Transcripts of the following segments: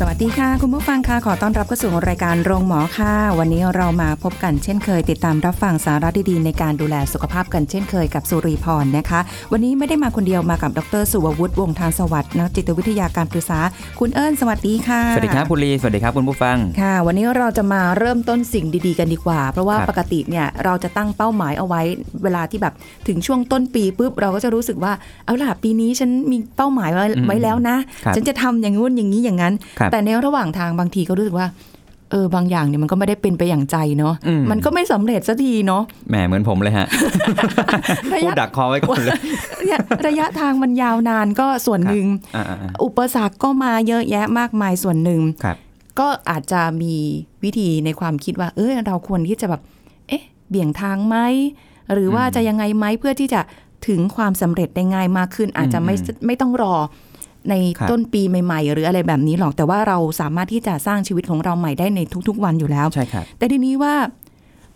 สวัสดีค่ะคุณผู้ฟังค่ะขอต้อนรับเข้าสู่รายการโรงหมอค่ะวันนี้เรามาพบกันเช่นเคยติดตามรับฟังสาระดีๆในการดูแลสุขภาพกันเช่นเคยกับสุริพรนะคะวันนี้ไม่ได้มาคนเดียวมากับดร.สุวัฒน์วงศ์ทางสวัสดิ์นักจิตวิทยาการปรึกษาคุณเอิญสวัสดีค่ะสวัสดีครับคุณลีสวัสดีครับคุณผู้ฟังค่ะวันนี้เราจะมาเริ่มต้นสิ่งดีๆกันดีกว่าเพราะว่าปกติเนี่ยเราจะตั้งเป้าหมายเอาไว้เวลาที่แบบถึงช่วงต้นปีปุ๊บเราก็จะรู้สึกว่าเอาล่ะปีนี้ฉันมีเป้าหมายไว้แล้วนะฉันจะทำอย่างนู้นอย่างนี้อย่างนั้นแต่ในระหว่างทางบางทีก็รู้สึกว่าบางอย่างเนี่ยมันก็ไม่ได้เป็นไปอย่างใจเนาะมันก็ไม่สำเร็จสักทีเนาะแหมเหมือนผมเลยฮะ พูดดักคอไว้ก่อนเลย ระยะทางมันยาวนานก็ส่วนหนึ่งอุปสรรคก็มาเยอะแยะมากมายส่วนหนึ่งก็อาจจะมีวิธีในความคิดว่าเราควรที่จะแบบเบี่ยงทางไหมหรือว่าจะยังไงไหมเพื่อที่จะถึงความสำเร็จได้ง่ายมากขึ้นอาจจะไม่ต้องรอในต้นปีใหม่ๆหรืออะไรแบบนี้หรอกแต่ว่าเราสามารถที่จะสร้างชีวิตของเราใหม่ได้ในทุกๆวันอยู่แล้วใช่ครับแต่ทีนี้ว่า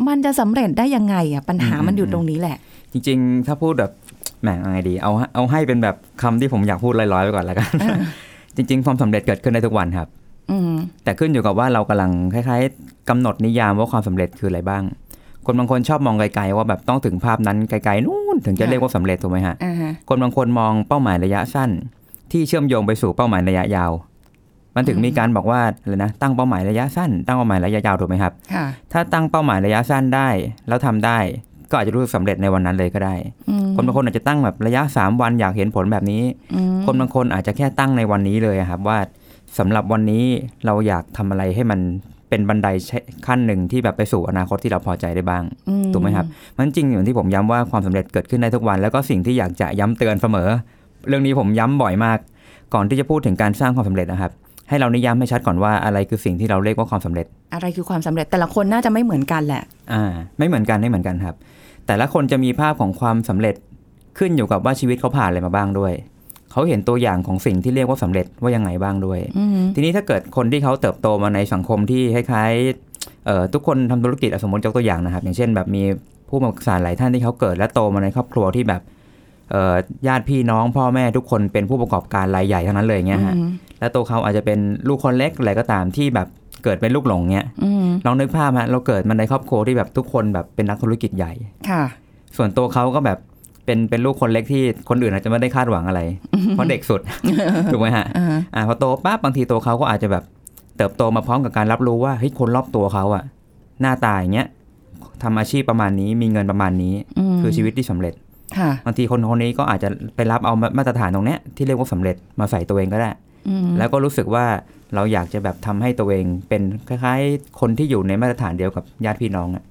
มันจะสำเร็จได้ยังไงอ่ะปัญหามันอยู่ตรงนี้แหละจริงๆถ้าพูดแบบแหมยังไงดีเอาให้เป็นแบบคำที่ผมอยากพูดลอยๆไปก่อนแล้วกัน จริงๆความสำเร็จเกิดขึ้นได้ทุกวันครับแต่ขึ้นอยู่กับว่าเรากำลังคล้ายๆกำหนดนิยามว่าความสำเร็จคืออะไรบ้างคนบางคนชอบมองไกลๆว่าแบบต้องถึงภาพนั้นไกลๆนู่นถึงจะเรียกว่าสำเร็จถูกไหมฮะคนบางคนมองเป้าหมายระยะสั้นที่เชื่อมโยงไปสู่เป้าหมายระยะยาวมันถึงมีการบอกว่าอะไรนะตั้งเป้าหมายระยะสั้นตั้งเป้าหมายระยะยาวถูกไหมครับถ้าตั้งเป้าหมายระยะสั้นได้แล้วทำได้ก็อาจจะรู้สึกสำเร็จในวันนั้นเลยก็ได้คนบางคนอาจจะตั้งแบบระยะ3 วันอยากเห็นผลแบบนี้คนบางคนอาจจะแค่ตั้งในวันนี้เลยครับว่าสำหรับวันนี้เราอยากทำอะไรให้มันเป็นบันไดขั้นหนึ่งที่แบบไปสู่อนาคตที่เราพอใจได้บ้างถูกไหมครับมันจริงอย่างที่ผมย้ำว่าความสำเร็จเกิดขึ้นได้ทุกวันแล้วก็สิ่งที่อยากจะย้ำเตือนเสมอเรื่องนี้ผมย้ำบ่อยมากก่อนที่จะพูดถึงการสร้างความสำเร็จนะครับให้เรานิยามให้ชัดก่อนว่าอะไรคือสิ่งที่เราเรียกว่าความสำเร็จอะไรคือความสำเร็จแต่ละคนน่าจะไม่เหมือนกันแหละไม่เหมือนกันครับแต่ละคนจะมีภาพของความสำเร็จขึ้นอยู่กับว่าชีวิตเขาผ่านอะไรมาบ้างด้วยเขาเห็นตัวอย่างของสิ่งที่เรียกว่าสำเร็จว่ายังไงบ้างด้วยทีนี้ถ้าเกิดคนที่เขาเติบโตมาในสังคมที่คล้ายๆทุกคนทำธุรกิจสมมติยกตัวอย่างนะครับอย่างเช่นแบบมีผู้บริหารหลายท่านที่เขาเกิดและโตมาในครอบครัวที่แบบญาติพี่น้องพ่อแม่ทุกคนเป็นผู้ประกอบการรายใหญ่ทั้งนั้นเลยเงี้ยฮะแล้วตัวเขาอาจจะเป็นลูกคนเล็กอะไรก็ตามที่แบบเกิดเป็นลูกหลงเงี้ยลองนึกภาพฮะเราเกิดมาในครอบครัวที่แบบทุกคนแบบเป็นนักธุรกิจใหญ่ค่ะส่วนตัวเขาก็แบบเป็นลูกคนเล็กที่คนอื่นอาจจะไม่ได้คาดหวังอะไรเพราะเด็กสุด ถูกไหมฮะพอโตปั๊บบางทีตัวเขาก็อาจจะแบบเติบโตมาพร้อมกับการรับรู้ว่าเฮ้ยคนรอบตัวเขาอะหน้าตาอย่างเงี้ยทำอาชีพประมาณนี้มีเงินประมาณนี้คือชีวิตที่สำเร็จบางทีคนนี้ก็อาจจะไปรับเอามาตรฐานตรงเนี้ยที่เรียกว่าสำเร็จมาใส่ตัวเองก็ได้แล้วก็รู้สึกว่าเราอยากจะแบบทำให้ตัวเองเป็นคล้ายๆคนที่อยู่ในมาตรฐานเดียวกับญาติพี่น้องอ่ะ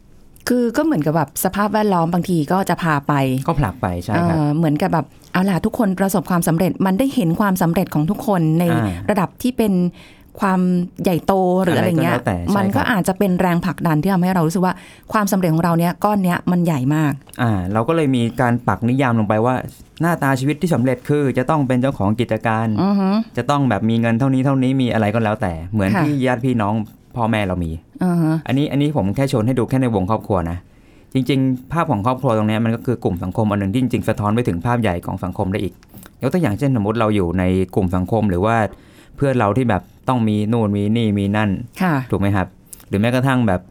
คือก็เหมือนกับแบบสภาพแวดล้อมบางทีก็จะพาไปก็ผลักไปใช่ครับเหมือนกับแบบเอาล่ะทุกคนประสบความสำเร็จมันได้เห็นความสำเร็จของทุกคนในระดับที่เป็นความใหญ่โตหรืออะไรเงี้ยมันก็อาจจะเป็นแรงผลักดันที่ทำให้เรารู้สึกว่าความสำเร็จของเราเนี้ยก้อนเนี้ยมันใหญ่มากเราก็เลยมีการปักนิยามลงไปว่าหน้าตาชีวิตที่สำเร็จคือจะต้องเป็นเจ้าของกิจการจะต้องแบบมีเงินเท่านี้มีอะไรก็แล้วแต่เหมือนที่ญาติพี่น้องพ่อแม่เรามีอันนี้ผมแค่ชวนให้ดูแค่ในวงครอบครัวนะจริงๆภาพของครอบครัวตรงนี้มันก็คือกลุ่มสังคมอันหนึ่งที่จริงๆสะท้อนไปถึงภาพใหญ่ของสังคมได้อีกยกตัวอย่างเช่นสมมติเราอยู่ในกลุ่มสังคมหรือว่าเพื่อนเราที่แบบต้องมีโน่นมีนี่มีนั่นถูกไหมครับหรือแม้กระทั่งแบบ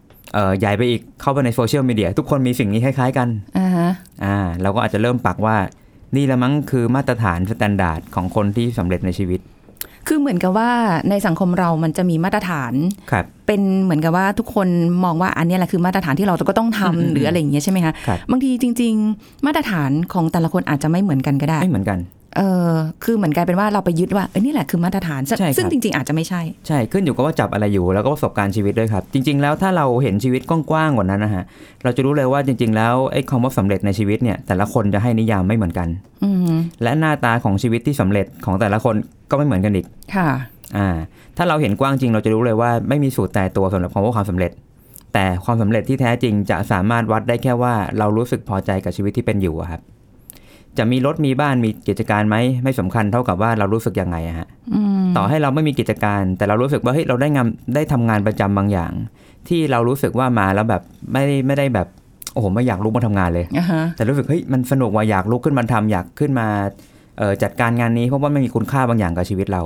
ใหญ่ไปอีกเข้าไปในโซเชียลมีเดียทุกคนมีสิ่งนี้คล้ายๆกันเราก็อาจจะเริ่มปักว่านี่ละมั้งคือมาตรฐานสแตนดาร์ดของคนที่สำเร็จในชีวิตคือเหมือนกับว่าในสังคมเรามันจะมีมาตรฐานเป็นเหมือนกับว่าทุกคนมองว่าอันนี้แหละคือมาตรฐานที่เราก็ต้องทำหรืออะไรอย่างเงี้ยใช่ไหมคะบางทีจริงๆมาตรฐานของแต่ละคนอาจจะไม่เหมือนกันก็ได้ไม่เหมือนกันคือเหมือนกลายเป็นว่าเราไปยึดว่านี่แหละคือมาตรฐานซึ่งจริงๆอาจจะไม่ใช่ใช่ขึ้นอยู่กับว่าจับอะไรอยู่แล้วก็ประสบการณ์ชีวิตด้วยครับจริงๆแล้วถ้าเราเห็นชีวิตกว้างๆกว่านั้นนะฮะเราจะรู้เลยว่าจริงๆแล้วไอ้คำว่าสำเร็จในชีวิตเนี่ยแต่ละคนจะให้นิยามไม่เหมือนกันและหน้าตาของชีวิตที่สำเร็จของแต่ละคนก็ไม่เหมือนกันอีกค่ะถ้าเราเห็นกว้างจริงเราจะรู้เลยว่าไม่มีสูตรตายตัวสำหรับคำว่าความสำเร็จ แต่ความสำเร็จที่แท้จริงจะสามารถวัดได้แค่ว่าเรารู้สึกพอใจกับชีวิตที่เป็นอยู่ครับจะมีรถมีบ้านมีกิจการไหมไม่สำคัญเท่ากับว่าเรารู้สึกยังไงฮะต่อให้เราไม่มีกิจการแต่เรารู้สึกว่าเฮ้ยเราได้ทำงานประจำบางอย่างที่เรารู้สึกว่ามาแล้วแบบไม่ได้แบบโอ้โหไม่อยากลุกมาทำงานเลย uh-huh. แต่รู้สึกเฮ้ยมันสนุกว่าอยากลุกขึ้นมาทำอยากขึ้นมาจัดการงานนี้เพราะว่ามันมีคุณค่าบางอย่างกับชีวิตเรา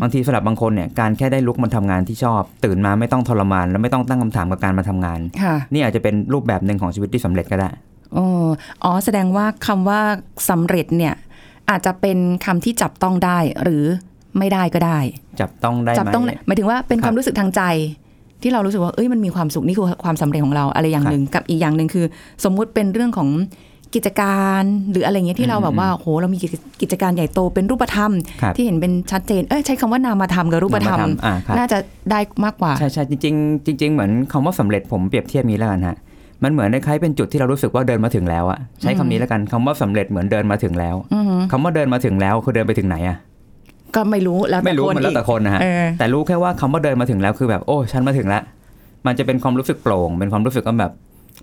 บางทีสำหรับบางคนเนี่ยการแค่ได้ลุกมาทำงานที่ชอบตื่นมาไม่ต้องทรมานและไม่ต้องตั้งคำถามกับการมาทำงาน uh-huh. นี่อาจจะเป็นรูปแบบนึงของชีวิตที่สำเร็จก็ได้อ๋อแสดงว่าคำว่าสำเร็จเนี่ยอาจจะเป็นคำที่จับต้องได้หรือไม่ได้ก็ได้จับต้องได้ไหมหมายถึงว่าเป็นความรู้สึกทางใจที่เรารู้สึกว่าเอ้ยมันมีความสุขนี่คือความสำเร็จของเราอะไรอย่างหนึ่งกับอีกอย่างหนึ่งคือสมมุติเป็นเรื่องของกิจการหรืออะไรเงี้ยที่เราแบบว่าโหเรามีกิจการใหญ่โตเป็นรูปธรรมที่เห็นเป็นชัดเจนเอ้ยใช้คำว่านามธรรมกับรูปธรรมน่าจะได้มากกว่าใช่ๆจริงๆเหมือนคำว่าสำเร็จผมเปรียบเทียบนี้แล้วกันฮะมันเหมือนคล้ายเป็นจุดที่เรารู้สึกว่าเดินมาถึงแล้วอะใช้คำนี้แล้วกันคำว่าสำเร็จเหมือนเดินมาถึงแล้วคำว่าเดินมาถึงแล้วคือเดินไปถึงไหนอะก็ไม่รู้แล้วแต่คนนะฮะแต่รู้แค่ว่าคำว่าเดินมาถึงแล้วคือแบบโอ้ฉันมาถึงแล้วมันจะเป็นความรู้สึกโปร่งเป็นความรู้สึกแบบ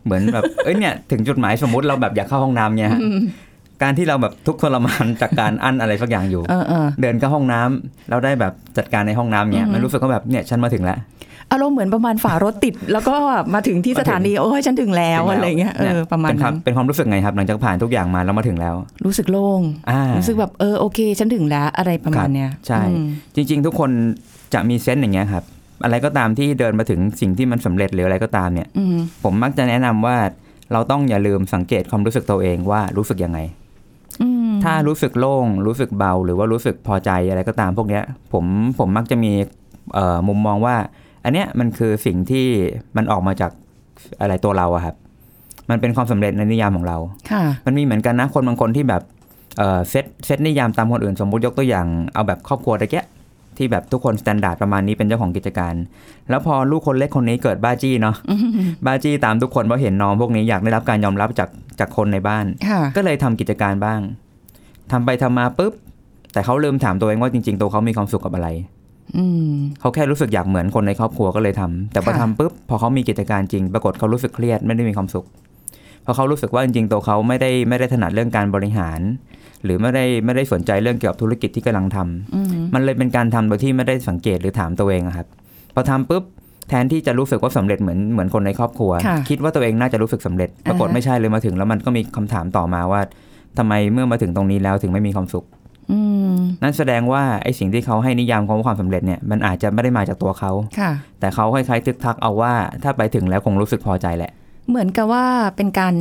เหมือนแบบเอ้ยเนี่ยถึงจุดหมายสมมติเราแบบอยากเข้าห้องน้ำเนี่ยฮะการที่เราแบบทุกข์ทรมานจากการอั้นอะไรสักอย่างอยู่เดินเข้าห้องน้ำเราได้แบบจัดการในห้องน้ำเนี่ยมันรู้สึกว่าแบบเนี่ยฉันมาถึงแล้วอารมณ์เหมือนประมาณฝารถติดแล้วก็มาถึงที่สถานีโอ้ยฉันถึงแล้วอะไรเงี้ยประมาณนั้นเป็นความรู้สึกไงครับหลังจากผ่านทุกอย่างมาแล้วมาถึงแล้วรู้สึกโล่งรู้สึกแบบโอเคฉันถึงแล้วอะไรประมาณเนี้ยใช่จริงๆทุกคนจะมีเซนส์อย่างเงี้ยครับอะไรก็ตามที่เดินมาถึงสิ่งที่มันสำเร็จหรืออะไรก็ตามเนี่ยผมมักจะแนะนำว่าเราต้องอย่าลืมสังเกตความรู้สึกตัวเองว่ารู้สึกยังไงถ้ารู้สึกโล่งรู้สึกเบาหรือว่ารู้สึกพอใจอะไรก็ตามพวกเนี้ยผมมักจะมีมุมมองว่าอันเนี้ยมันคือสิ่งที่มันออกมาจากอะไรตัวเราอะครับมันเป็นความสำเร็จในนิยามของเรามันมีเหมือนกันนะคนบางคนที่แบบเซตนิยามตามคนอื่นสมมุติยกตัวอย่างเอาแบบครอบครัวตะเกียที่แบบทุกคนสแตนดาร์ดประมาณนี้เป็นเจ้าของกิจการแล้วพอลูกคนเล็กคนนี้เกิดบ้าจี้เนาะ บ้าจี้ตามทุกคนเพราะเห็นน้องพวกนี้อยากได้รับการยอมรับจากคนในบ้าน ก็เลยทำกิจการบ้างทำไปทำมาปุ๊บแต่เขาลืมถามตัวเองว่าจริงๆตัวเขามีความสุขกับอะไรเขาแค่รู้สึกอยากเหมือนคนในครอบครัวก็เลยทำแต่พอทำปุ๊บพอเขามีกิจการจริงปรากฏเขารู้สึกเครียดไม่ได้มีความสุขเพราะเขารู้สึกว่าจริงๆตัวเขาไม่ได้ถนัดเรื่องการบริหารหรือไม่ได้สนใจเรื่องเกี่ยวกับธุรกิจที่กำลังทำมันเลยเป็นการทำโดยที่ไม่ได้สังเกตหรือถามตัวเองครับพอทำปุ๊บแทนที่จะรู้สึกว่าสำเร็จเหมือนคนในครอบครัวคิดว่าตัวเองน่าจะรู้สึกสำเร็จปรากฏไม่ใช่เลยมาถึงแล้วมันก็มีคำถามต่อมาว่าทำไมเมื่อมาถึงตรงนี้แล้วถึงไม่มีความสุขนั่นแสดงว่าไอ้สิ่งที่เขาให้นิยามของความสำเร็จเนี่ยมันอาจจะไม่ได้มาจากตัวเขาแต่เขาคล้ายๆทึกทักเอาว่าถ้าไปถึงแล้วคงรู้สึกพอใจแหละเหมือนกับว่าเป็นกา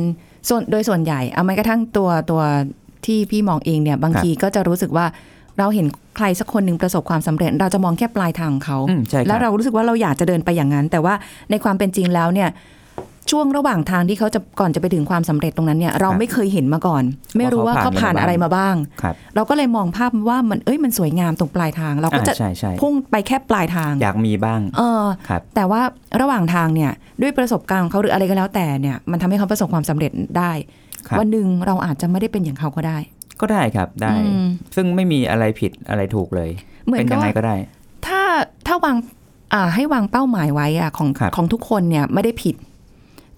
รโดยส่วนใหญ่เอาแม้กระทั่งตัวที่พี่มองเองเนี่ยบางทีก็จะรู้สึกว่าเราเห็นใครสักคนหนึ่งประสบความสำเร็จเราจะมองแค่ปลายทางเขาแล้วเรารู้สึกว่าเราอยากจะเดินไปอย่างนั้นแต่ว่าในความเป็นจริงแล้วเนี่ยช่วงระหว่างทางที่เขาจะก่อนจะไปถึงความสำเร็จตรงนั้นเนี่ยเราไม่เคยเห็นมาก่อนไม่รู้ว่าเขาผ่านอะไรมาบ้างเราก็เลยมองภาพว่ามันสวยงามตรงปลายทางเราก็จะพุ่งไปแค่ปลายทางอยากมีบ้างแต่ว่าระหว่างทางเนี่ยด้วยประสบการณ์ของเขาหรืออะไรก็แล้วแต่เนี่ยมันทำให้เขาประสบความสำเร็จได้วันหนึ่งเราอาจจะไม่ได้เป็นอย่างเขาก็ได้ครับได้ซึ่งไม่มีอะไรผิดอะไรถูกเลยเป็นยังไงก็ได้ถ้าวางให้วางเป้าหมายไว้ของทุกคนเนี่ยไม่ได้ผิด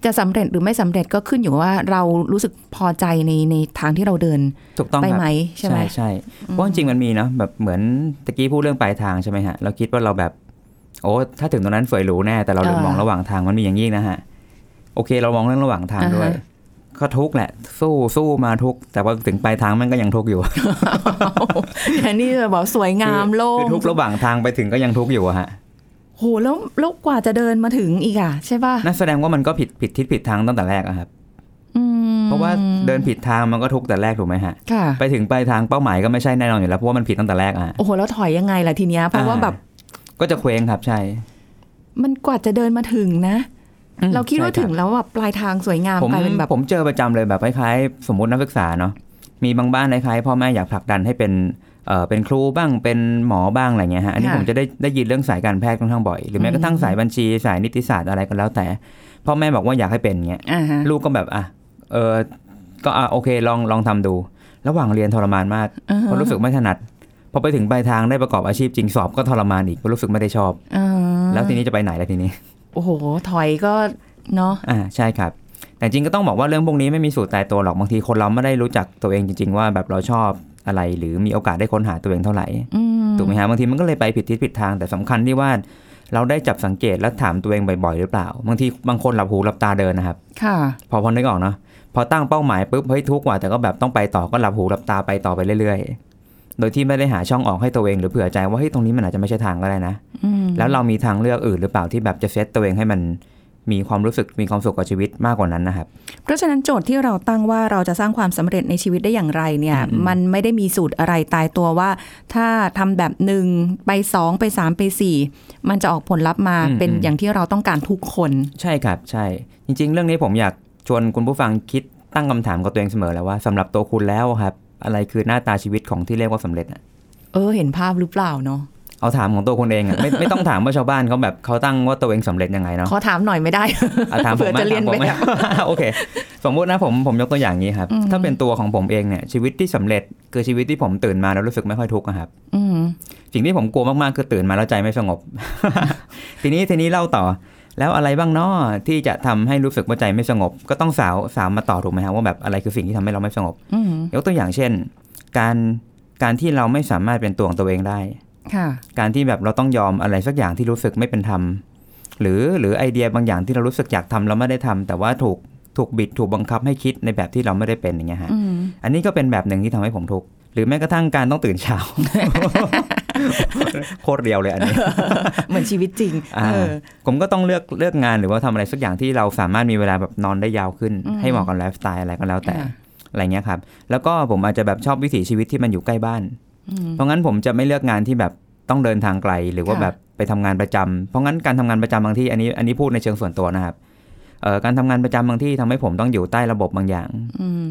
จะสำเร็จหรือไม่สำเร็จก็ขึ้นอยู่ว่าเรารู้สึกพอใจในทางที่เราเดินถูกต้องไปไหมใช่ไหมใช่เพราะจริงมันมีนะแบบเหมือนตะกี้พูดเรื่องปลายทางใช่ไหมฮะเราคิดว่าเราแบบโอ้ถ้าถึงตรงนั้นสวยหรูแน่แต่เราลืมมองระหว่างทางมันมีอย่างยิ่งนะฮะโอเคเรามองเรื่องระหว่างทางด้วยก็ทุกข์แหละสู้มาทุกข์แต่พอถึงปลายทางมันก็ยังทุกข์อยู่ นี่บอกสวยงามโล่งทุกข์ระหว่างทางไปถึงก็ยังทุกข์อยู่ฮะโหแล้วกว่าจะเดินมาถึงอีกอ่ะใช่ป่ะนั่นแสดงว่ามันก็ผิดทิศผิดทางตั้งแต่แรกอะครับเพราะว่าเดินผิดทางมันก็ทุกข์แต่แรกถูกไหมฮะไปถึงปลายทางเป้าหมายก็ไม่ใช่แน่นอนอยู่แล้วเพราะว่ามันผิดตั้งแต่แรกอะโอ้โหแล้วถอยยังไงล่ะทีเนี้ยเพราะว่าแบบก็จะเคว้งครับใช่มันกว่าจะเดินมาถึงนะเราคิดว่าถึงแล้วแบบปลายทางสวยงามกลายเป็นแบบผมเจอประจำเลยแบบคล้ายๆสมมตินักศึกษาเนาะมีบางบ้านคล้ายๆพ่อแม่อยากผลักดันให้เป็นครูบ้างเป็นหมอบ้างอะไรเงี้ยฮะอันนี้ผมจะได้ยินเรื่องสายการแพทย์ค่อนข้างบ่อยหรือแม้กระทั่งสายบัญชีสายนิติศาสตร์อะไรก็แล้วแต่พ่อแม่บอกว่าอยากให้เป็นเงี้ยลูกก็แบบก็โอเคลองทำดูระหว่างเรียนทรมานมากเพราะรู้สึกไม่ถนัดพอไปถึงปลายทางได้ประกอบอาชีพจริงสอบก็ทรมานอีกเพราะรู้สึกไม่ได้ชอบแล้วทีนี้จะไปไหนล่ะทีนี้โอ้โหถอยก็ เนาะใช่ครับแต่จริงก็ต้องบอกว่าเรื่องพวกนี้ไม่มีสูตรตายตัวหรอกบางทีคนเราไม่ได้รู้จักตัวเองจริงๆว่าแบบเราชอบอะไรหรือมีโอกาสได้ค้นหาตัวเองเท่าไหร่ถูกไหมฮะบางทีมันก็เลยไปผิดทิศผิดทางแต่สำคัญที่ว่าเราได้จับสังเกตและถามตัวเองบ่อยๆหรือเปล่าบางทีบางคนหลับหูหลับตาเดินนะครับค่ะพอนึกออกเนาะพอตั้งเป้าหมายปุ๊บเฮ้ยทุกข์ว่ะแต่ก็แบบต้องไปต่อก็หลับหูหลับตาไปต่อไปเรื่อยๆโดยที่ไม่ได้หาช่องออกให้ตัวเองหรือเผื่อใจว่าเฮ้ยตรงนี้มันอาจจะไม่ใช่ทางก็ได้นะแล้วเรามีทางเลือกอื่นหรือเปล่าที่แบบจะเซตตัวเองให้มันมีความรู้สึกมีความสุขกับชีวิตมากกว่านั้นนะครับเพราะฉะนั้นโจทย์ที่เราตั้งว่าเราจะสร้างความสำเร็จในชีวิตได้อย่างไรเนี่ยมันไม่ได้มีสูตรอะไรตายตัวว่าถ้าทำแบบ1ไป2ไป3ไป4มันจะออกผลลัพธ์มาเป็นอย่างที่เราต้องการทุกคนใช่ครับใช่จริงๆเรื่องนี้ผมอยากชวนคุณผู้ฟังคิดตั้งคำถามกับตัวเองเสมอแล้วว่าสำหรับตัวคุณแล้วครับอะไรคือหน้าตาชีวิตของที่เรียกว่าสำเร็จเห็นภาพหรือเปล่าเนาะเอาถามของตัวคนเองอ่ะไม่ต้องถามว่าชาวบ้านเขาแบบเขาตั้งว่าตัวเองสำเร็จยังไงเนาะขอถามหน่อยไม่ได้ถามเผื่อจะเรียนไปโอเคสมมุตินะผมยกตัวอย่างนี้ครับถ้าเป็นตัวของผมเองเนี่ยชีวิตที่สำเร็จคือชีวิตที่ผมตื่นมาแล้วรู้สึกไม่ค่อยทุกข์นะครับสิ่งที่ผมกลัวมากๆคือตื่นมาแล้วใจไม่สงบทีนี้เล่าต่อแล้วอะไรบ้างเนาะที่จะทำให้รู้สึกว่าใจไม่สงบก็ต้องสาวมาต่อถูกไหมครับว่าแบบอะไรคือสิ่งที่ทำให้เราไม่สงบยกตัวอย่างเช่นการที่เราไม่สามารถเป็นตัวของตัวเองได้การที่แบบเราต้องยอมอะไรสักอย่างที่รู้สึกไม่เป็นธรรมหรือไอเดียบางอย่างที่เรารู้สึกอยากทำแล้วไม่ได้ทำแต่ว่าถูกบิดถูกบังคับให้คิดในแบบที่เราไม่ได้เป็นอย่างเงี้ยฮะอันนี้ก็เป็นแบบหนึ่งที่ทำให้ผมทุกข์หรือแม้กระทั่งการต้องตื่นเช้า โคตรเรียวเลยอันนี้เหมือนชีวิตจริงผมก็ต้องเลือกงานหรือว่าทำอะไรสักอย่างที่เราสามารถมีเวลาแบบนอนได้ยาวขึ้นให้เหมาะกับไลฟ์สไตล์อะไรก็แล้วแต่อะไรเงี้ยครับแล้วก็ผมอาจจะแบบชอบวิถีชีวิตที่มันอยู่ใกล้บ้านเพราะงั้นผมจะไม่เลือกงานที่แบบต้องเดินทางไกลหรือว่าแบบไปทำงานประจำเพราะงั้นการทำงานประจำบางที่อันนี้พูดในเชิงส่วนตัวนะครับการทำงานประจำบางที่ทำให้ผมต้องอยู่ใต้ระบบบางอย่าง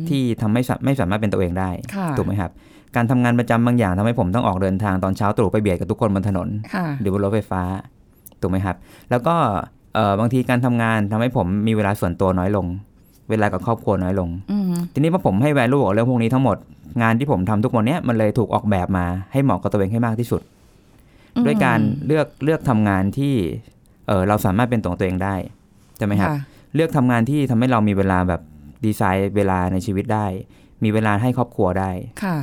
ที่ทำให้ไม่สามารถเป็นตัวเองได้ถูกไหมครับการทำงานประจำบางอย่างทำให้ผมต้องออกเดินทางตอนเช้าตรู่ไปเบียดกับทุกคนบนถนนหรือบนรถไฟฟ้าถูกไหมครับแล้วก็บางทีการทำงานทำให้ผมมีเวลาส่วนตัวน้อยลงเวลากับครอบครัวน้อยลงทีนี้พอผมให้ value กับเรื่องพวกนี้ทั้งหมดงานที่ผมทำทุกวันนี้มันเลยถูกออกแบบมาให้เหมาะกับตัวเองให้มากที่สุดด้วยการเลือกทำงานที่เราสามารถเป็นตัวเองได้ใช่ไหมครับเลือกทำงานที่ทำให้เรามีเวลาแบบดีไซน์เวลาในชีวิตได้มีเวลาให้ครอบครัวได้ค่ะ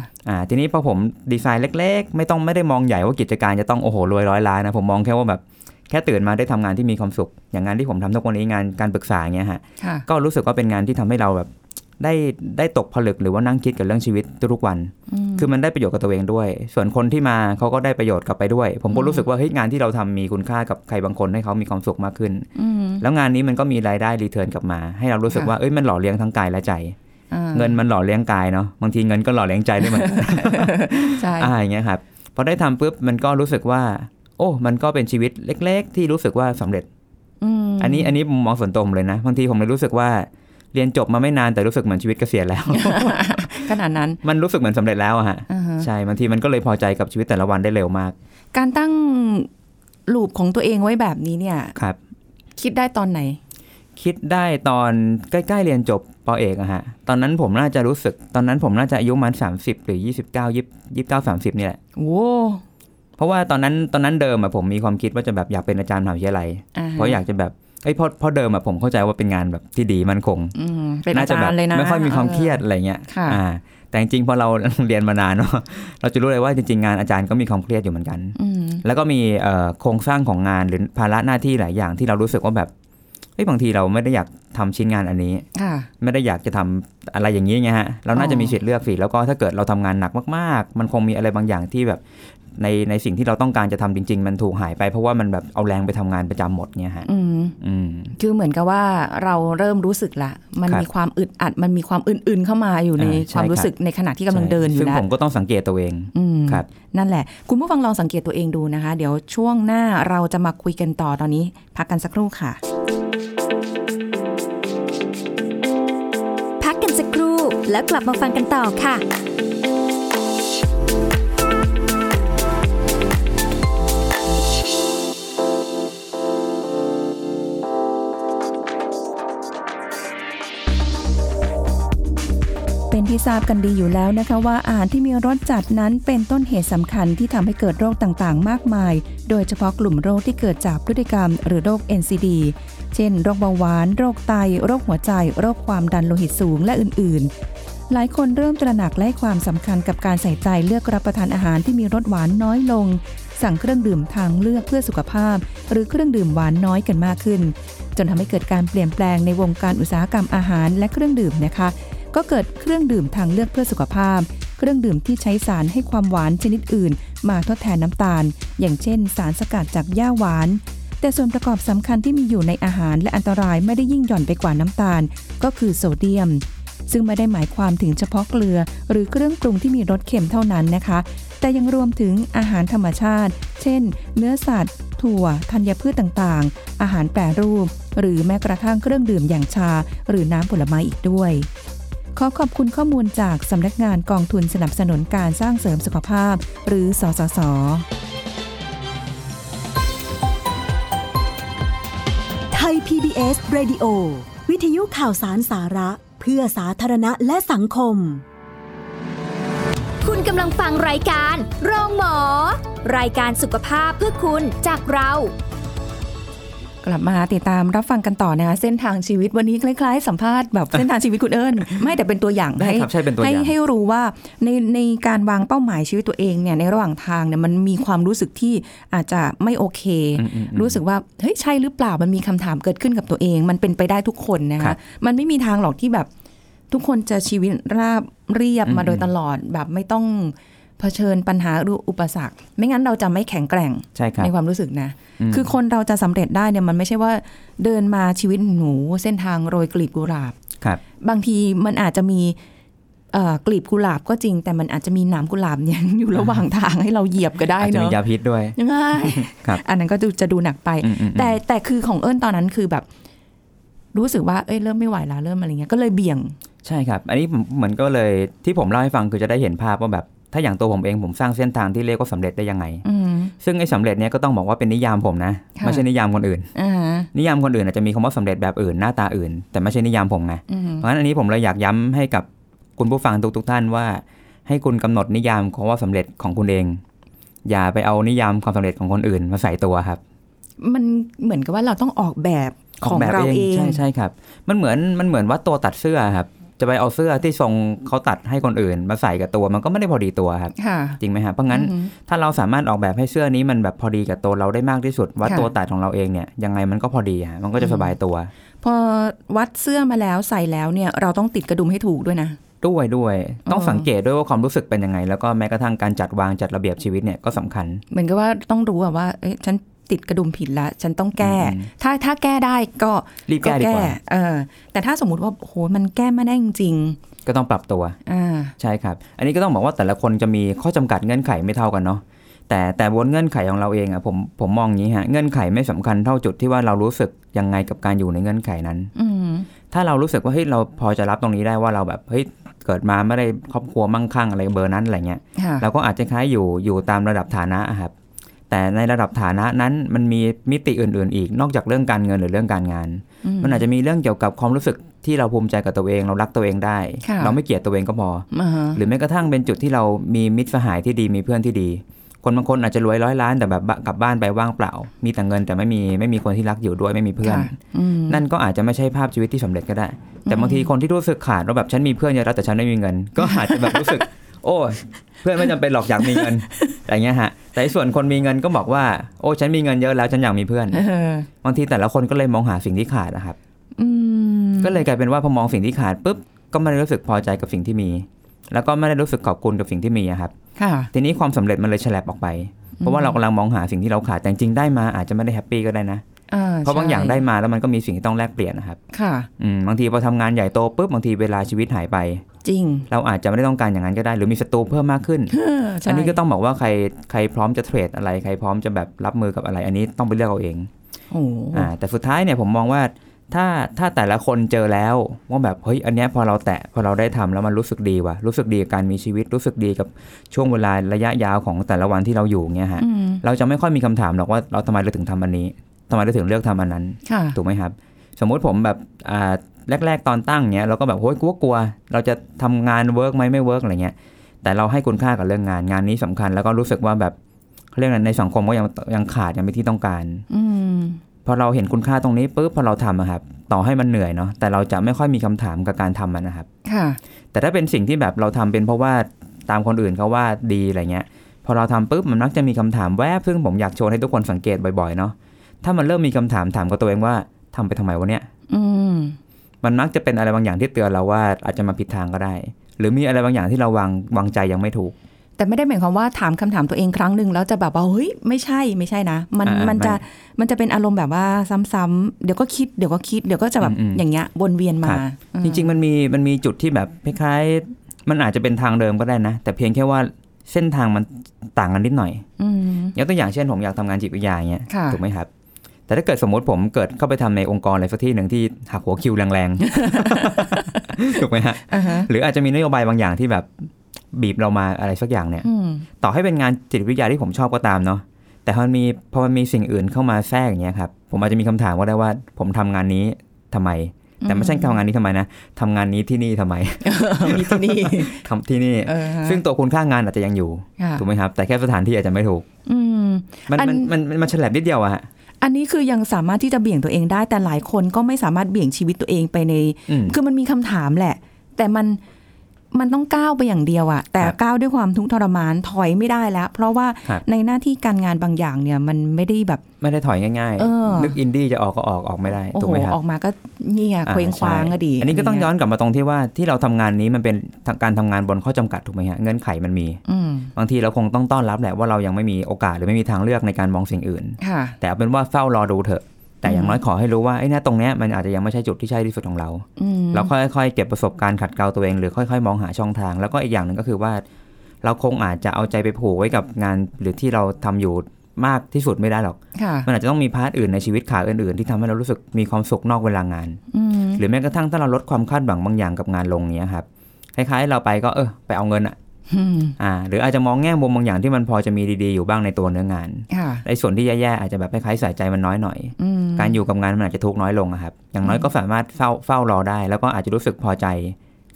ทีนี้พอผมดีไซน์เล็กๆไม่ได้มองใหญ่ว่ากิจการจะต้องโอ้โหรวยร้อยล้านนะผมมองแค่ว่าแบบแค่ตื่นมาได้ทำงานที่มีความสุขอย่างงานที่ผมทำทุกวันนี้งานการปรึกษาเงี้ยฮะก็รู้สึกว่าเป็นงานที่ทำให้เราแบบได้ตกผลึกหรือว่านั่งคิดกับเรื่องชีวิตทุกวันคือมันได้ประโยชน์กับตัวเองด้วยส่วนคนที่มาเขาก็ได้ประโยชน์กลับไปด้วยผมก็รู้สึกว่าเฮ้ยงานที่เราทำมีคุณค่ากับใครบางคนให้เขามีความสุขมากขึ้นแล้วงานนี้มันก็มีรายได้รีเทิร์นกลับมาให้เรารู้สึกว่าเอ้ยมันหล่อเลี้ยงทั้งกายและใจเงินมันหล่อเลี้ยงกายเนาะบางทีเงินก็หล่อเลี้ยงใจด้วยเหมือนกันใช่อย่างเงี้ยครับพอได้ทำปุ๊บมันก็รู้สึกว่าโอ้มันก็เป็นชีวิตเล็กๆที่รู้สึกว่าสำเร็จอันนี้มองส่วนตัวผมเลยนะบางทีผมเลยรู้สึกว่าเรียนจบมาไม่นานแต่รู้สึกเหมือนชีวิตเกษียณแล้วขนาดนั้นมันรู้สึกเหมือนสำเร็จแล้วอะฮะใช่บางทีมันก็เลยพอใจกับชีวิตแต่ละวันได้เร็วมากการตั้งลูปของตัวเองไว้แบบนี้เนี่ยครับคิดได้ตอนไหนคิดได้ตอนใกล้ๆเรียนจบป.เอกอะฮะตอนนั้นผมน่าจะรู้สึกตอนนั้นผมน่าจะอายุมัน30หรือ29 30นี่แหละโว้เพราะว่าตอนนั้นเดิมอะผมมีความคิดว่าจะแบบอยากเป็นอาจารย์มหาวิทยาลัยเพราะอยากจะแบบพอเดิมอะผมเข้าใจว่าเป็นงานแบบที่ดีมันคงเป็นอาจารย์เลยนะไม่ค่อยมีความเครียดอะไรเงี้ยแต่จริงๆพอเราเรียนมานานเนาะเราจะรู้เลยว่าจริงๆงานอาจารย์ก็มีความเครียดอยู่เหมือนกันแล้วก็มีโครงสร้างของงานหรือภาระหน้าที่หลายอย่างที่เรารู้สึกว่าแบบบางทีเราไม่ได้อยากทำชิ้นงานอันนี้ไม่ได้อยากจะทำอะไรอย่างนี้ไงฮะเราน่าจะมีสิทธิ์เลือกสิแล้วก็ถ้าเกิดเราทำงานหนักมากๆมันคงมีอะไรบางอย่างที่แบบในสิ่งที่เราต้องการจะทำจริงๆมันถูกหายไปเพราะว่ามันแบบเอาแรงไปทำงานประจำหมดเนี่ยฮะคือเหมือนกับว่าเราเริ่มรู้สึกละมันมีความอึดอัดมันมีความอื่นๆเข้ามาอยู่ในความรู้สึกในขณะที่กำลังเดินอยู่แล้วซึ่งผมก็ต้องสังเกตตัวเองครับนั่นแหละคุณผู้ฟังลองสังเกตตัวเองดูนะคะเดี๋ยวช่วงหน้าเราจะมาคุยกันต่อตอนนี้พักกันสักครู่ค่ะพักกันสักครู่แล้วกลับมาฟังกันต่อค่ะที่ ทราบกันดีอยู่แล้วนะคะว่าอาหารที่มีรสจัดนั้นเป็นต้นเหตุสำคัญที่ทำให้เกิดโรคต่างๆมากมายโดยเฉพาะกลุ่มโรคที่เกิดจากพฤติกรรมหรือโรค NCD เช่นโรคเบาหวานโรคไตโรคหัวใจโรคความดันโลหิตสูงและอื่นๆหลายคนเริ่มตระหนักและให้ความสำคัญกับการใส่ใจเลือกรับประทานอาหารที่มีรสหวานน้อยลงสั่งเครื่องดื่มทางเลือกเพื่อสุขภาพหรือเครื่องดื่มหวานน้อยกันมากขึ้นจนทำให้เกิดการเปลี่ยนแปลงในวงการอุตสาหกรรมอาหารและเครื่องดื่มนะคะก็เกิดเครื่องดื่มทางเลือกเพื่อสุขภาพเครื่องดื่มที่ใช้สารให้ความหวานชนิดอื่นมาทดแทนน้ำตาลอย่างเช่นสารสกัดจากหญ้าหวานแต่ส่วนประกอบสำคัญที่มีอยู่ในอาหารและอันตรายไม่ได้ยิ่งหย่อนไปกว่าน้ำตาลก็คือโซเดียมซึ่งไม่ได้หมายความถึงเฉพาะเกลือหรือเครื่องปรุงที่มีรสเค็มเท่านั้นนะคะแต่ยังรวมถึงอาหารธรรมชาติเช่นเนื้อสัตว์ถั่วธัญพืชต่างๆอาหารแปรรูปหรือแม้กระทั่งเครื่องดื่มอย่างชาหรือน้ำผลไม้อีกด้วยขอขอบคุณข้อมูลจากสำนักงานกองทุนสนับสนุนการสร้างเสริมสุขภาพหรือสสส.ไทย PBS Radio วิทยุข่าวสารสาระเพื่อสาธารณะและสังคมคุณกำลังฟังรายการโรงหมอรายการสุขภาพเพื่อคุณจากเรากลับมาติดตามรับฟังกันต่อนะคะเส้นทางชีวิตวันนี้คล้ายๆสัมภาษณ์แบบเส้นทางชีวิตคุณเอิญไม่แต่เป็นตัวอย่างให้รู้ว่าในการวางเป้าหมายชีวิตตัวเองเนี่ยในระหว่างทางเนี่ยมันมีความรู้สึกที่อาจจะไม่โอเครู้สึกว่าเฮ้ยใช่หรือเปล่ามันมีคำถามเกิดขึ้นกับตัวเองมันเป็นไปได้ทุกคนนะคะมันไม่มีทางหรอกที่แบบทุกคนจะชีวิตราบเรียบมาโดยตลอดแบบไม่ต้องเผชิญปัญหาหรืออุปสรรคไม่งั้นเราจะไม่แข็งแกร่ง ในความรู้สึกนะคือคนเราจะสำเร็จได้เนี่ยมันไม่ใช่ว่าเดินมาชีวิตหนูเส้นทางโรยกลีบกุหลาบบางทีมันอาจจะมีกลีบกุหลาบก็จริงแต่มันอาจจะมีหนามกุหลาบยังอยู่ระหว่างทางให้เราเหยียบก็ได้เนาะอาจจะมียาพิษด้วยอันนั้นก็จะดูหนักไปแต่คือของเอิญตอนนั้นคือแบบรู้สึกว่าเอ้ยเริ่มไม่ไหวแล้วเริ่มอะไรเงี้ยก็เลยเบี่ยงใช่ครับอันนี้เหมือนก็เลยที่ผมเล่าให้ฟังคือจะได้เห็นภาพว่าแบบถ้าอย่างตัวผมเองผมสร้างเส้นทางที่เรียกว่าสำเร็จได้ยังไงซึ่งไอ้สำเร็จเนี้ยก็ต้องบอกว่าเป็นนิยามผมนะไม่ใช่นิยามคนอื่นนิยามคนอื่นอาจจะมีคำว่าสำเร็จแบบอื่นหน้าตาอื่นแต่ไม่ใช่นิยามผมไงเพราะฉะนั้นอันนี้ผมเลยอยากย้ำให้กับคุณผู้ฟังทุกท่านว่าให้คุณกำหนดนิยามคำว่าสำเร็จของคุณเองอย่าไปเอานิยามความสำเร็จของคนอื่นมาใส่ตัวครับมันเหมือนกับว่าเราต้องออกแบบของเราเองใช่ครับมันเหมือนว่าตัวตัดเสื้อครับจะไปเอาเสื้อที่ทรงเขาตัดให้คนอื่นมาใส่กับตัวมันก็ไม่ได้พอดีตัวครับจริงไหมครับเพราะงั้นถ้าเราสามารถออกแบบให้เสื้อนี้มันแบบพอดีกับตัวเราได้มากที่สุดวัดตัวตัดของเราเองเนี่ยยังไงมันก็พอดีฮะมันก็จะสบายตัวพอวัดเสื้อมาแล้วใส่แล้วเนี่ยเราต้องติดกระดุมให้ถูกด้วยนะด้วยต้องสังเกตด้วยว่าความรู้สึกเป็นยังไงแล้วก็แม้กระทั่งการจัดวางจัดระเบียบชีวิตเนี่ยก็สำคัญเหมือนกับว่าต้องรู้ว่าฉันติดกระดุมผิดละฉันต้องแก้ถ้าแก้ได้ก็รีบแก้ดีกว่าแต่ถ้าสมมุติว่าโหมันแก้ไม่ได้จริงๆก็ต้องปรับตัวใช่ครับอันนี้ก็ต้องบอกว่าแต่ละคนจะมีข้อจำกัดเงื่อนไขไม่เท่ากันเนาะแต่บนเงื่อนไขของเราเองอะผมมองอย่างนี้ฮะเงื่อนไขไม่สำคัญเท่าจุดที่ว่าเรารู้สึกยังไงกับการอยู่ในเงื่อนไขนั้นถ้าเรารู้สึกว่าเฮ้ยเราพอจะรับตรงนี้ได้ว่าเราแบบเฮ้ยเกิดมาไม่ได้ครอบครัวมั่งคั่งอะไรเบอร์นั้นอะไรเงี้ยเราก็อาจจะคล้ายอยู่ตามระดับฐานะครับแต่ในระดับฐานะนั้นมันมีมิติอื่นๆอีกนอกจากเรื่องการเงินหรือเรื่องการงานมันอาจจะมีเรื่องเกี่ยวกับความรู้สึกที่เราภูมิใจกับตัวเองเรารักตัวเองได้เราไม่เกลียดตัวเองก็พอหรือแม้กระทั่งเป็นจุดที่เรามีมิตรสหายที่ดีมีเพื่อนที่ดีคนบางคนอาจจะรวยร้อยล้านแต่แบบกลับบ้านไปว่างเปล่ามีแต่เงินแต่ไม่มีคนที่รักอยู่ด้วยไม่มีเพื่อนนั่นก็อาจจะไม่ใช่ภาพชีวิตที่สำเร็จก็ได้แต่บางทีคนที่รู้สึกขาดว่าแบบฉันมีเพื่อนเยอะแต่ฉันไม่มีเงินก็อาจจะแบบรู้สึกโอ้เพื่อนไม่จำเป็นหรอกอยากมีเงินอะไรเงี้ยฮะแต่ส่วนคนมีเงินก็บอกว่าโอ้ฉันมีเงินเยอะแล้วฉันอยากมีเพื่อนบางทีแต่ละคนก็เลยมองหาสิ่งที่ขาดนะครับก็เลยกลายเป็นว่าพอมองสิ่งที่ขาดปุ๊บก็ไม่ได้รู้สึกพอใจกับสิ่งที่มีแล้วก็ไม่ได้รู้สึกขอบคุณกับสิ่งที่มีครับทีนี้ความสำเร็จมันเลยแฉลบออกไปเพราะว่าเรากำลังมองหาสิ่งที่เราขาดแต่จริงได้มาอาจจะไม่ได้แฮปปี้ก็ได้นะเพราะบางอย่างได้มาแล้วมันก็มีสิ่งที่ต้องแลกเปลี่ยนนะครับบางทีพอทำงานใหญ่โตปุ๊บบางทีเวลาชีวิตหายไปจริงเราอาจจะไม่ได้ต้องการอย่างนั้นก็ได้หรือมีศัตรูเพิ่มมากขึ้นอันนี้ก็ต้องบอกว่าใครพร้อมจะเทรดอะไรใครพร้อมจะแบบรับมือกับอะไรอันนี้ต้องไปเลือกเอาเองแต่สุดท้ายเนี่ยผมมองว่าถ้าแต่ละคนเจอแล้วว่าแบบเฮ้ยอันเนี้ยพอเราได้ทำแล้วมันรู้สึกดีว่ะรู้สึกดีกับการมีชีวิตรู้สึกดีกับช่วงเวลาระยะยาวของแต่ละวันที่เราอยู่เงี้ยฮะเราจะไม่ค่อยมีคำถามหรอกว่าเราทำไมเราถึงทำอันนี้ทำไมเราถึงเลือกทำอันนั้นถูกไหมครับสมมติผมแบบ แรกๆตอนตั้งเนี้ยเราก็แบบโอ้ยกลัวเราจะทำงานเวิร์กไหมไม่เวิร์กอะไรเงี้ยแต่เราให้คุณค่ากับเรื่องงานนี้สำคัญแล้วก็รู้สึกว่าแบบเรื่องนั้นในสังคมก็ยังขาดยังไม่ที่ต้องการพอเราเห็นคุณค่าตรงนี้ปุ๊บพอเราทำนะครับต่อให้มันเหนื่อยเนาะแต่เราจะไม่ค่อยมีคำถามกับการทำมันนะครับแต่ถ้าเป็นสิ่งที่แบบเราทำเป็นเพราะว่าตามคนอื่นเขาว่าดีอะไรเงี้ยพอเราทำปุ๊บมันมักจะมีคำถามแวบซึ่งผมอยากชวนให้ทุกคนสังเกตบ่อยๆเนาะถ้ามันเริ่มมีคำถามกับตัวเองว่าทำไปทำไมวะเนี่ยมันมักจะเป็นอะไรบางอย่างที่เตือนเราว่าอาจจะมาผิดทางก็ได้หรือมีอะไรบางอย่างที่เราวางใจยังไม่ถูกแต่ไม่ได้หมายความว่าถามคำถามตัวเองครั้งนึงแล้วจะแบบว่าเฮ้ยไม่ใช่นะมันจะเป็นอารมณ์แบบว่าซ้ำๆเดี๋ยวก็คิดเดี๋ยวก็จะแบบอย่างเงี้ยวนเวียนมาจริงๆมันมีจุดที่แบบคล้ายๆมันอาจจะเป็นทางเดิมก็ได้นะแต่เพียงแค่ว่าเส้นทางมันต่างกันนิดหน่อยยกตัวอย่างเช่นผมอยากทำงานจิตวิทยาเงี้ยถูกไหมครับแต่ถ้าเกิดสมมติผมเกิดเข้าไปทำในองค์กรอะไรสักที่หนึ่งที่หักหัวคิวแรงๆถูกไหมฮะหรืออาจจะมีนโยบายบางอย่างที่แบบบีบเรามาอะไรสักอย่างเนี่ยต่อให้เป็นงานจิตวิทยาที่ผมชอบก็ตามเนาะแต่พอมันมีสิ่งอื่นเข้ามาแทรกอย่างเงี้ยครับผมอาจจะมีคำถามก็ได้ว่าผมทำงานนี้ทำไมแต่ไม่ใช่ทำงานนี้ทำไมนะทำงานนี้ที่นี่ทำไม มีที่นี่ ทำที่นี่ ซึ่งตัวคุณค่างานอาจจะยังอยู่ ถูกไหมครับแต่แค่สถานที่อาจจะไม่ถูกมันฉลับนิดเดียวอะอันนี้คือยังสามารถที่จะเบี่ยงตัวเองได้แต่หลายคนก็ไม่สามารถเบี่ยงชีวิตตัวเองไปในคือมันมีคำถามแหละแต่มันต้องก้าวไปอย่างเดียวอะแต่ก้าวด้วยความทุกข์ทรมานถอยไม่ได้แล้วเพราะว่าในหน้าที่การงานบางอย่างเนี่ยมันไม่ได้แบบไม่ได้ถอยง่ายๆนึกอินดี้จะออกก็ออกไม่ได้ถูกไหมครับออกมาก็เงี่ยเคว้งคว้างก็ดีอันนี้ก็ต้องย้อนกลับมาตรงที่ว่าที่เราทำงานนี้มันเป็นการทำงานบนข้อจำกัดถูกไหมฮะเงื่อนไขมันมีบางทีเราคงต้องต้อนรับแหละว่าเรายังไม่มีโอกาสหรือไม่มีทางเลือกในการมองสิ่งอื่นแต่เอาเป็นว่าเฝ้ารอดูเถอะแต่อย่างน้อยขอให้รู้ว่าไอ้หน้าตรงเนี้ยมันอาจจะยังไม่ใช่จุดที่ใช่ที่สุดของเราเราค่อยๆเก็บประสบการณ์ขัดเกลาตัวเองหรือค่อยๆมองหาช่องทางแล้วก็อีกอย่างหนึ่งก็คือว่าเราคงอาจจะเอาใจไปผูกไว้กับงานหรือที่เราทำอยู่มากที่สุดไม่ได้หรอกมันอาจจะต้องมีพาร์ทอื่นในชีวิตขาอื่นๆที่ทำให้เรารู้สึกมีความสุขนอกเวลางานหรือแม้กระทั่งถ้าเราลดความคาดหวังบางอย่างกับงานลงเนี้ยครับคล้ายๆเราไปก็ไปเอาเงินอะหรืออาจจะมองแง่มุมบางอย่างที่มันพอจะมีดีๆอยู่บ้างในตัวเนื้องานในส่วนที่แย่ๆอาจจะแบบคล้ายๆใส่ใจมันน้อยหน่อยการอยู่กับงานมันอาจจะทุกข์น้อยลงครับอย่างน้อยก็สามารถเฝ้ารอได้แล้วก็อาจจะรู้สึกพอใจ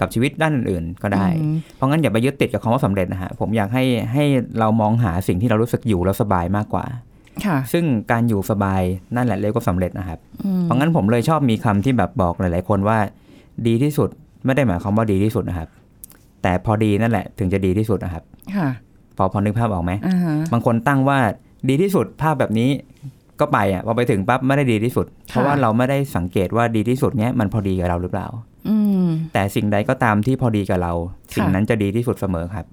กับชีวิตด้านอื่นๆก็ได้เพราะงั้นอย่าไปยึดติดกับคำว่าสำเร็จนะฮะผมอยากให้เรามองหาสิ่งที่เรารู้สึกอยู่แล้วสบายมากกว่าซึ่งการอยู่สบายนั่นแหละเรียกว่าสำเร็จนะครับเพราะงั้นผมเลยชอบมีคำที่แบบบอกหลายๆคนว่าดีที่สุดไม่ได้หมายความว่าดีที่สุดนะครับแต่พอดีนั่นแหละถึงจะดีที่สุดนะครับพอนึกภาพออกไหมบางคนตั้งว่าดีที่สุดภาพแบบนี้ก็ไปพอไปถึงปั๊บไม่ได้ดีที่สุดเพราะว่าเราไม่ได้สังเกตว่าดีที่สุดเนี้ยมันพอดีกับเราหรือเปล่าแต่สิ่งใดก็ตามที่พอดีกับเราสิ่งนั้นจะดีที่สุดเสมอครับ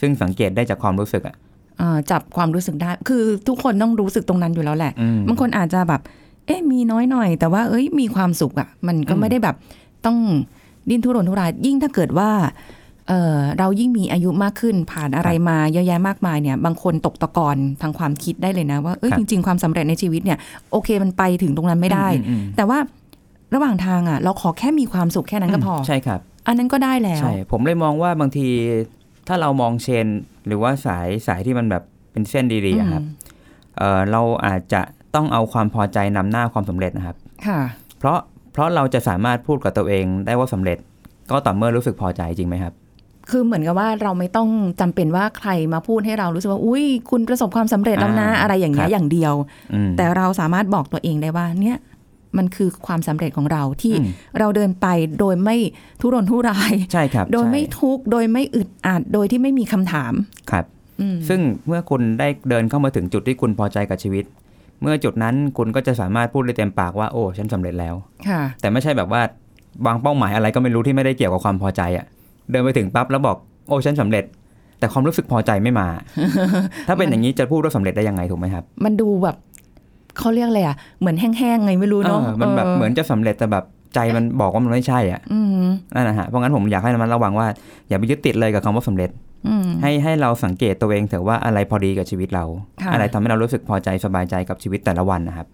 ซึ่งสังเกตได้จากความรู้สึกจับความรู้สึกได้คือทุกคนต้องรู้สึกตรงนั้นอยู่แล้วแหละบางคนอาจจะแบบมีน้อยหน่อยแต่ว่ามีความสุขมันก็ไม่ได้แบบต้องดิ้นทุรนทุรายยิ่งถ้าเกิดว่าเรายิ่งมีอายุมากขึ้นผ่านอะไรมาเยอะแยะมากมายเนี่ยบางคนตกตะกอนทางความคิดได้เลยนะว่าจริงๆความสำเร็จในชีวิตเนี่ยโอเคมันไปถึงตรงนั้นไม่ได้แต่ว่าระหว่างทางเราขอแค่มีความสุขแค่นั้นก็พอใช่ครับอันนั้นก็ได้แล้วใช่ผมเลยมองว่าบางทีถ้าเรามองเชนหรือว่าสายที่มันแบบเป็นเส้นดีๆครับเราอาจจะต้องเอาความพอใจนำหน้าความสำเร็จนะครับค่ะเพราะเราจะสามารถพูดกับตัวเองได้ว่าสำเร็จก็ต่อเมื่อรู้สึกพอใจจริงไหมครับคือเหมือนกับว่าเราไม่ต้องจำเป็นว่าใครมาพูดให้เรารู้สึกว่าอุ้ยคุณประสบความสำเร็จแล้วนะอะไรอย่างเงี้ยอย่างเดียวแต่เราสามารถบอกตัวเองได้ว่าเนี่ยมันคือความสำเร็จของเราที่เราเดินไปโดยไม่ทุรนทุรายใช่ครับโดยไม่ทุกข์โดยไม่อึดอัดโดยที่ไม่มีคำถามครับซึ่งเมื่อคุณได้เดินเข้ามาถึงจุดที่คุณพอใจกับชีวิตเมื่อจุดนั้นคุณก็จะสามารถพูดได้เต็มปากว่าโอ้ฉันสำเร็จแล้วแต่ไม่ใช่แบบว่าวางเป้าหมายอะไรก็ไม่รู้ที่ไม่ได้เกี่ยวกับความพอใจเดินไปถึงปั๊บแล้วบอกโอ้ฉันสำเร็จแต่ความรู้สึกพอใจไม่มา ถ้าเป็นอย่างนี้จะพูดว่าสำเร็จได้ยังไงถูกไหมครับมันดูแบบเขาเรียกอะไรเหมือนแห้งๆไงไม่รู้เนาะมันแบบเหมือนจะสำเร็จแต่แบบใจมันบอกว่ามันไม่ใช่นั่นนะฮะเพราะงั้นผมอยากให้มันระวังว่าอย่าไปยึดติดเลยกับคำว่าสำเร็จให้เราสังเกตตัวเองเถอะว่าอะไรพอดีกับชีวิตเราอะไรทำให้เรารู้สึกพอใจสบายใจกับชีวิตแต่ละวันนะครับ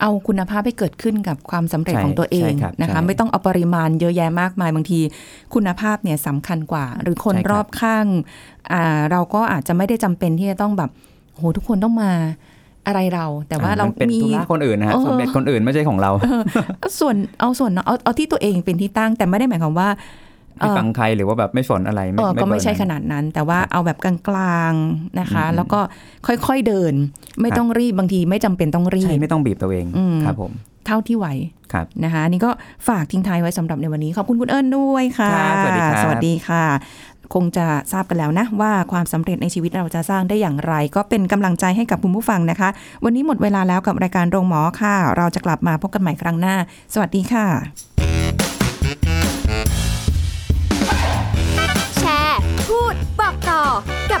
เอาคุณภาพให้เกิดขึ้นกับความสำเร็จของตัวเองนะคะไม่ต้องเอาปริมาณเยอะแยะมากมายบางทีคุณภาพเนี่ยสำคัญกว่าหรือคนรอบข้างเราก็อาจจะไม่ได้จำเป็นที่จะต้องแบบโหทุกคนต้องมา อะไรเราแต่ว่าเราเป็นธุระคนอื่นนะฮะส่วนเป็นคนอื่นไม่ใช่ของเราส่วนเอาที่ตัวเองเป็นที่ตั้งแต่ไม่ได้หมายความว่าไม่ฟังใครหรือว่าแบบไม่สนอะไรก็ไม่ใช่ขนาดนั้นแต่ว่าเอาแบบกลางๆนะคะแล้วก็ค่อยๆเดินไม่ต้องรีบบางทีไม่จำเป็นต้องรีบใช่ไม่ต้องบีบตัวเองครับผมเท่าที่ไหวนะคะนี่ก็ฝากทิ้งท้ายไว้สำหรับในวันนี้ขอบคุณคุณเอิญด้วยค่ะสวัสดีค่ะสวัสดีค่ะคงจะทราบกันแล้วนะว่าความสำเร็จในชีวิตเราจะสร้างได้อย่างไรก็เป็นกำลังใจให้กับคุณผู้ฟังนะคะวันนี้หมดเวลาแล้วกับรายการโรงหมอค่ะเราจะกลับมาพบกันใหม่ครั้งหน้าสวัสดีค่ะแชร์พูดบอกต่อกับ